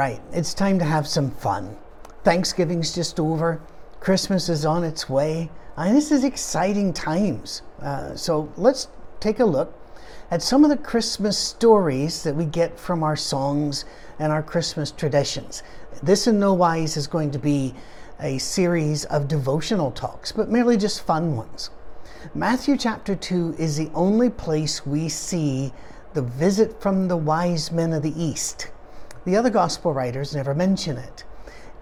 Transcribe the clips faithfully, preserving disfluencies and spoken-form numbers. right, it's time to have some fun. Thanksgiving's just over. Christmas is on its way. And this is exciting times. Uh, so let's take a look at some of the Christmas stories that we get from our songs and our Christmas traditions. This in no wise is going to be a series of devotional talks, but merely just fun ones. Matthew chapter two is the only place we see the visit from the wise men of the East. The other gospel writers never mention it.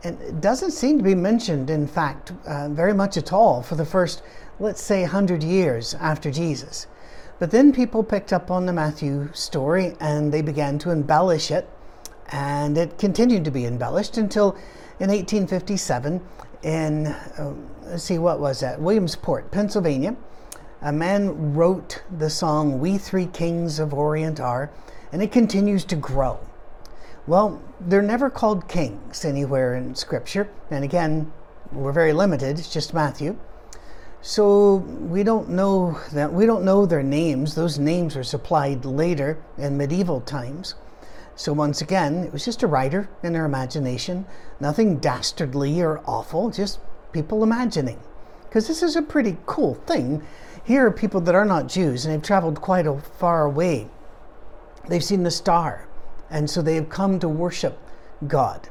And it doesn't seem to be mentioned, in fact, uh, very much at all for the first, let's say, one hundred years after Jesus. But then people picked up on the Matthew story and they began to embellish it, and it continued to be embellished until in eighteen fifty-seven in, uh, let's see, what was that? Williamsport, Pennsylvania, a man wrote the song, "We Three Kings of Orient Are," and it continues to grow. Well, they're never called kings anywhere in Scripture. And again, we're very limited. It's just Matthew. So we don't know that we don't know their names. Those names were supplied later in medieval times. So once again, it was just a writer in their imagination. Nothing dastardly or awful, just people imagining. Because this is a pretty cool thing. Here are people that are not Jews and they've traveled quite a far away. They've seen the star. And so they have come to worship God.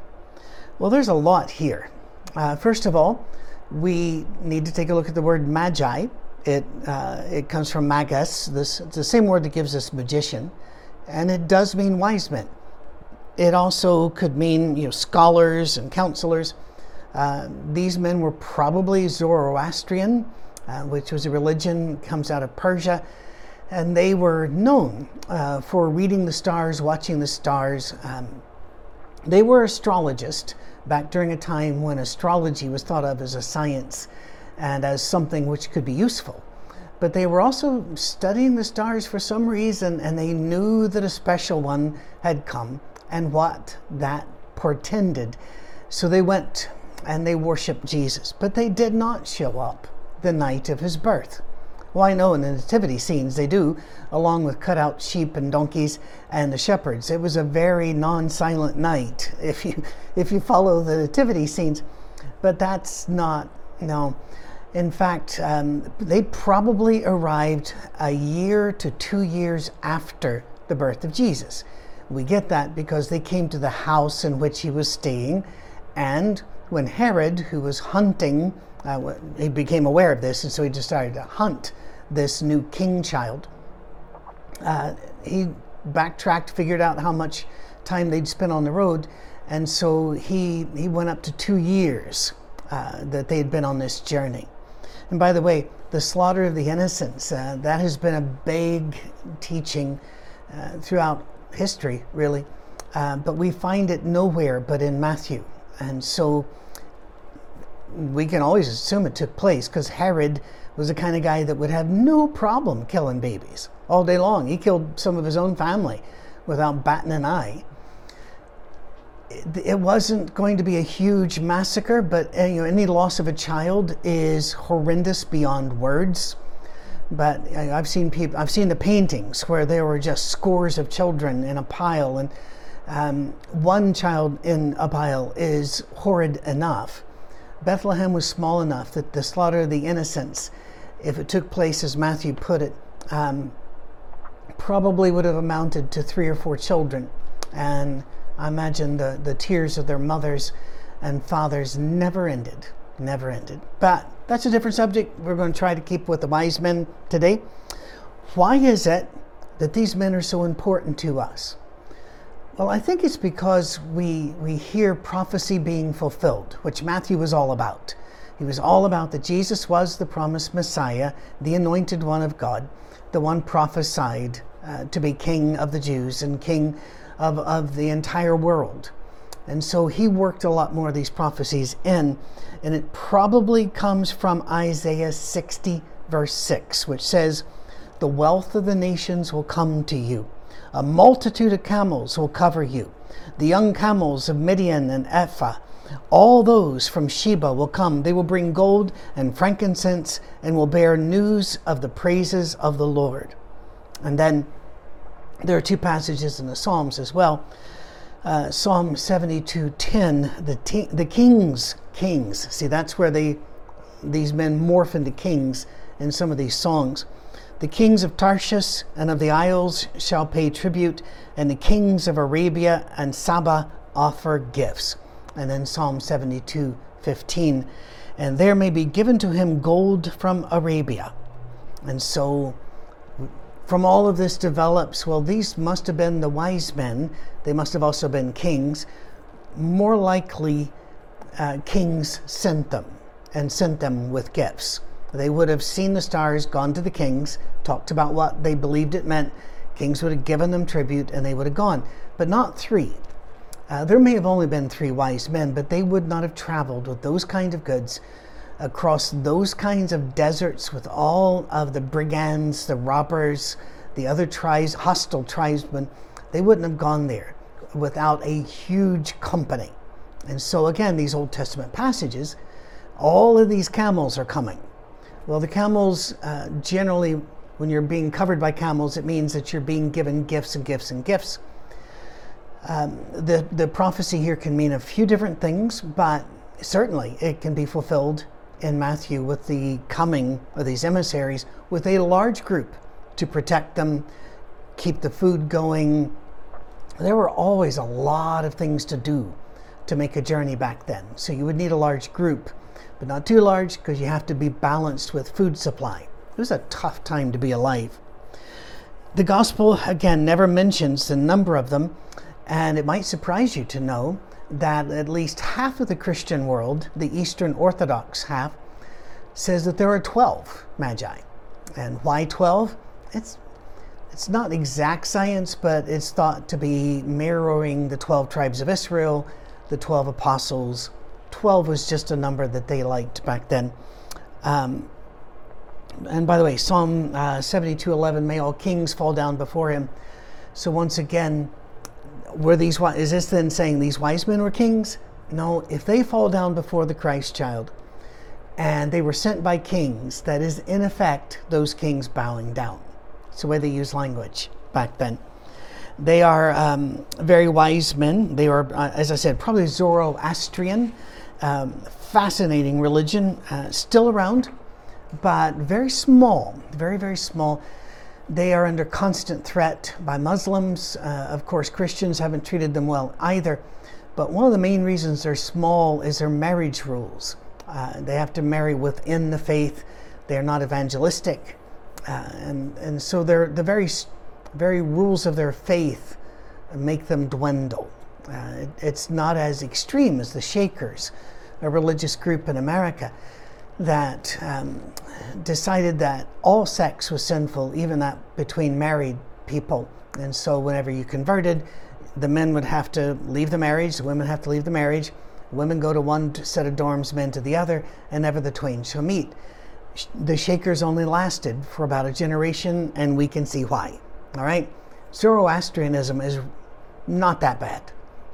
Well, there's a lot here. Uh, first of all, we need to take a look at the word magi. It uh, it comes from magus. This it's the same word that gives us magician, and it does mean wise men. It also could mean you know scholars and counselors. Uh, these men were probably Zoroastrian, uh, which was a religion comes out of Persia. And they were known uh, for reading the stars, watching the stars. Um, they were astrologists back during a time when astrology was thought of as a science and as something which could be useful. But they were also studying the stars for some reason, and they knew that a special one had come and what that portended. So they went and they worshiped Jesus, but they did not show up the night of his birth. Well, I know in the nativity scenes they do, along with cut-out sheep and donkeys and the shepherds. It was a very non-silent night if you if you follow the nativity scenes, but that's not no. In fact, um, they probably arrived a year to two years after the birth of Jesus. We get that because they came to the house in which he was staying, and when Herod, who was hunting, uh, he became aware of this, and so he decided to hunt this new king child. Uh, he backtracked, figured out how much time they'd spent on the road, and so he he went up to two years uh, that they had been on this journey. And by the way, the slaughter of the innocents, uh, that has been a big teaching uh, throughout history, really, uh, but we find it nowhere but in Matthew. And so we can always assume it took place because Herod was the kind of guy that would have no problem killing babies all day long. He killed some of his own family without batting an eye. It, it wasn't going to be a huge massacre, but you know, any loss of a child is horrendous beyond words. But I've seen people, I've seen the paintings where there were just scores of children in a pile, and um, one child in a pile is horrid enough. Bethlehem was small enough that the slaughter of the innocents, if it took place as Matthew put it, um, probably would have amounted to three or four children. And I imagine the, the tears of their mothers and fathers never ended, never ended. But that's a different subject. We're going to try to keep with the wise men today. Why is it that these men are so important to us? Well, I think it's because we we hear prophecy being fulfilled, which Matthew was all about. He was all about that Jesus was the promised Messiah, the anointed one of God, the one prophesied uh, to be king of the Jews and king of, of the entire world. And so he worked a lot more of these prophecies in, and it probably comes from Isaiah sixty, verse six, which says, "The wealth of the nations will come to you. A multitude of camels will cover you. The young camels of Midian and Ephah, all those from Sheba will come. They will bring gold and frankincense and will bear news of the praises of the Lord." And then there are two passages in the Psalms as well. uh, Psalm seventy-two ten, the t- the kings, kings. See, that's where they these men morph into kings in some of these songs. The kings of Tarshish and of the isles shall pay tribute, and the kings of Arabia and Saba offer gifts. And then Psalm seventy-two fifteen, and there may be given to him gold from Arabia. And so from all of this develops, well, these must have been the wise men. They must have also been kings. More likely, uh, kings sent them and sent them with gifts. They would have seen the stars, gone to the kings, talked about what they believed it meant. Kings would have given them tribute, and they would have gone, but not three. Uh, there may have only been three wise men, but they would not have traveled with those kind of goods across those kinds of deserts with all of the brigands, the robbers, the other tribes, hostile tribesmen. They wouldn't have gone there without a huge company. And so again, these Old Testament passages, all of these camels are coming. Well, the camels, uh, generally, when you're being covered by camels, it means that you're being given gifts and gifts and gifts. Um, the, the prophecy here can mean a few different things, but certainly it can be fulfilled in Matthew with the coming of these emissaries with a large group to protect them, keep the food going. There were always a lot of things to do to make a journey back then. So you would need a large group, but not too large, because you have to be balanced with food supply. It was a tough time to be alive. The gospel, again, never mentions the number of them, and it might surprise you to know that at least half of the Christian world, the Eastern Orthodox half, says that there are twelve magi. And why twelve? It's it's not exact science, but it's thought to be mirroring the twelve tribes of Israel, the twelve apostles. twelve was just a number that they liked back then. Um, and by the way, Psalm uh, seventy-two eleven, may all kings fall down before him. So once again, were these is this then saying these wise men were kings? No, if they fall down before the Christ child and they were sent by kings, that is in effect those kings bowing down. It's the way they used language back then. They are um, very wise men. They are, uh, as I said, probably Zoroastrian, um, fascinating religion, uh, still around, but very small, very, very small. They are under constant threat by Muslims. Uh, of course, Christians haven't treated them well either. But one of the main reasons they're small is their marriage rules. Uh, they have to marry within the faith. They're not evangelistic. Uh, and, and so they're, the very very rules of their faith make them dwindle. Uh, it, it's not as extreme as the Shakers, a religious group in America that um, decided that all sex was sinful, even that between married people. And so whenever you converted, the men would have to leave the marriage, the women have to leave the marriage, women go to one set of dorms, men to the other, and never the twain shall meet. The Shakers only lasted for about a generation, and we can see why. All right, Zoroastrianism is not that bad,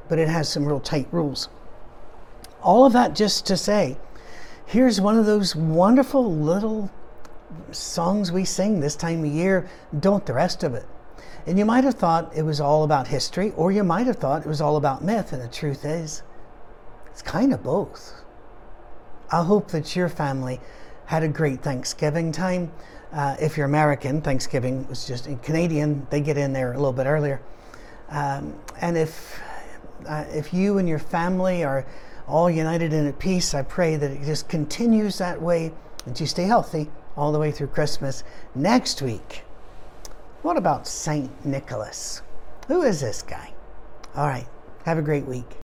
but it has some real tight rules. All of that just to say, here's one of those wonderful little songs we sing this time of year, don't the rest of it. And you might have thought it was all about history, or you might have thought it was all about myth, and the truth is, it's kind of both. I hope that your family had a great Thanksgiving time. Uh, if you're American, Thanksgiving was just in Canadian, they get in there a little bit earlier. Um, and if, uh, if you and your family are all united and at peace, I pray that it just continues that way, that you stay healthy all the way through Christmas. Next week, what about Saint Nicholas? Who is this guy? All right, have a great week.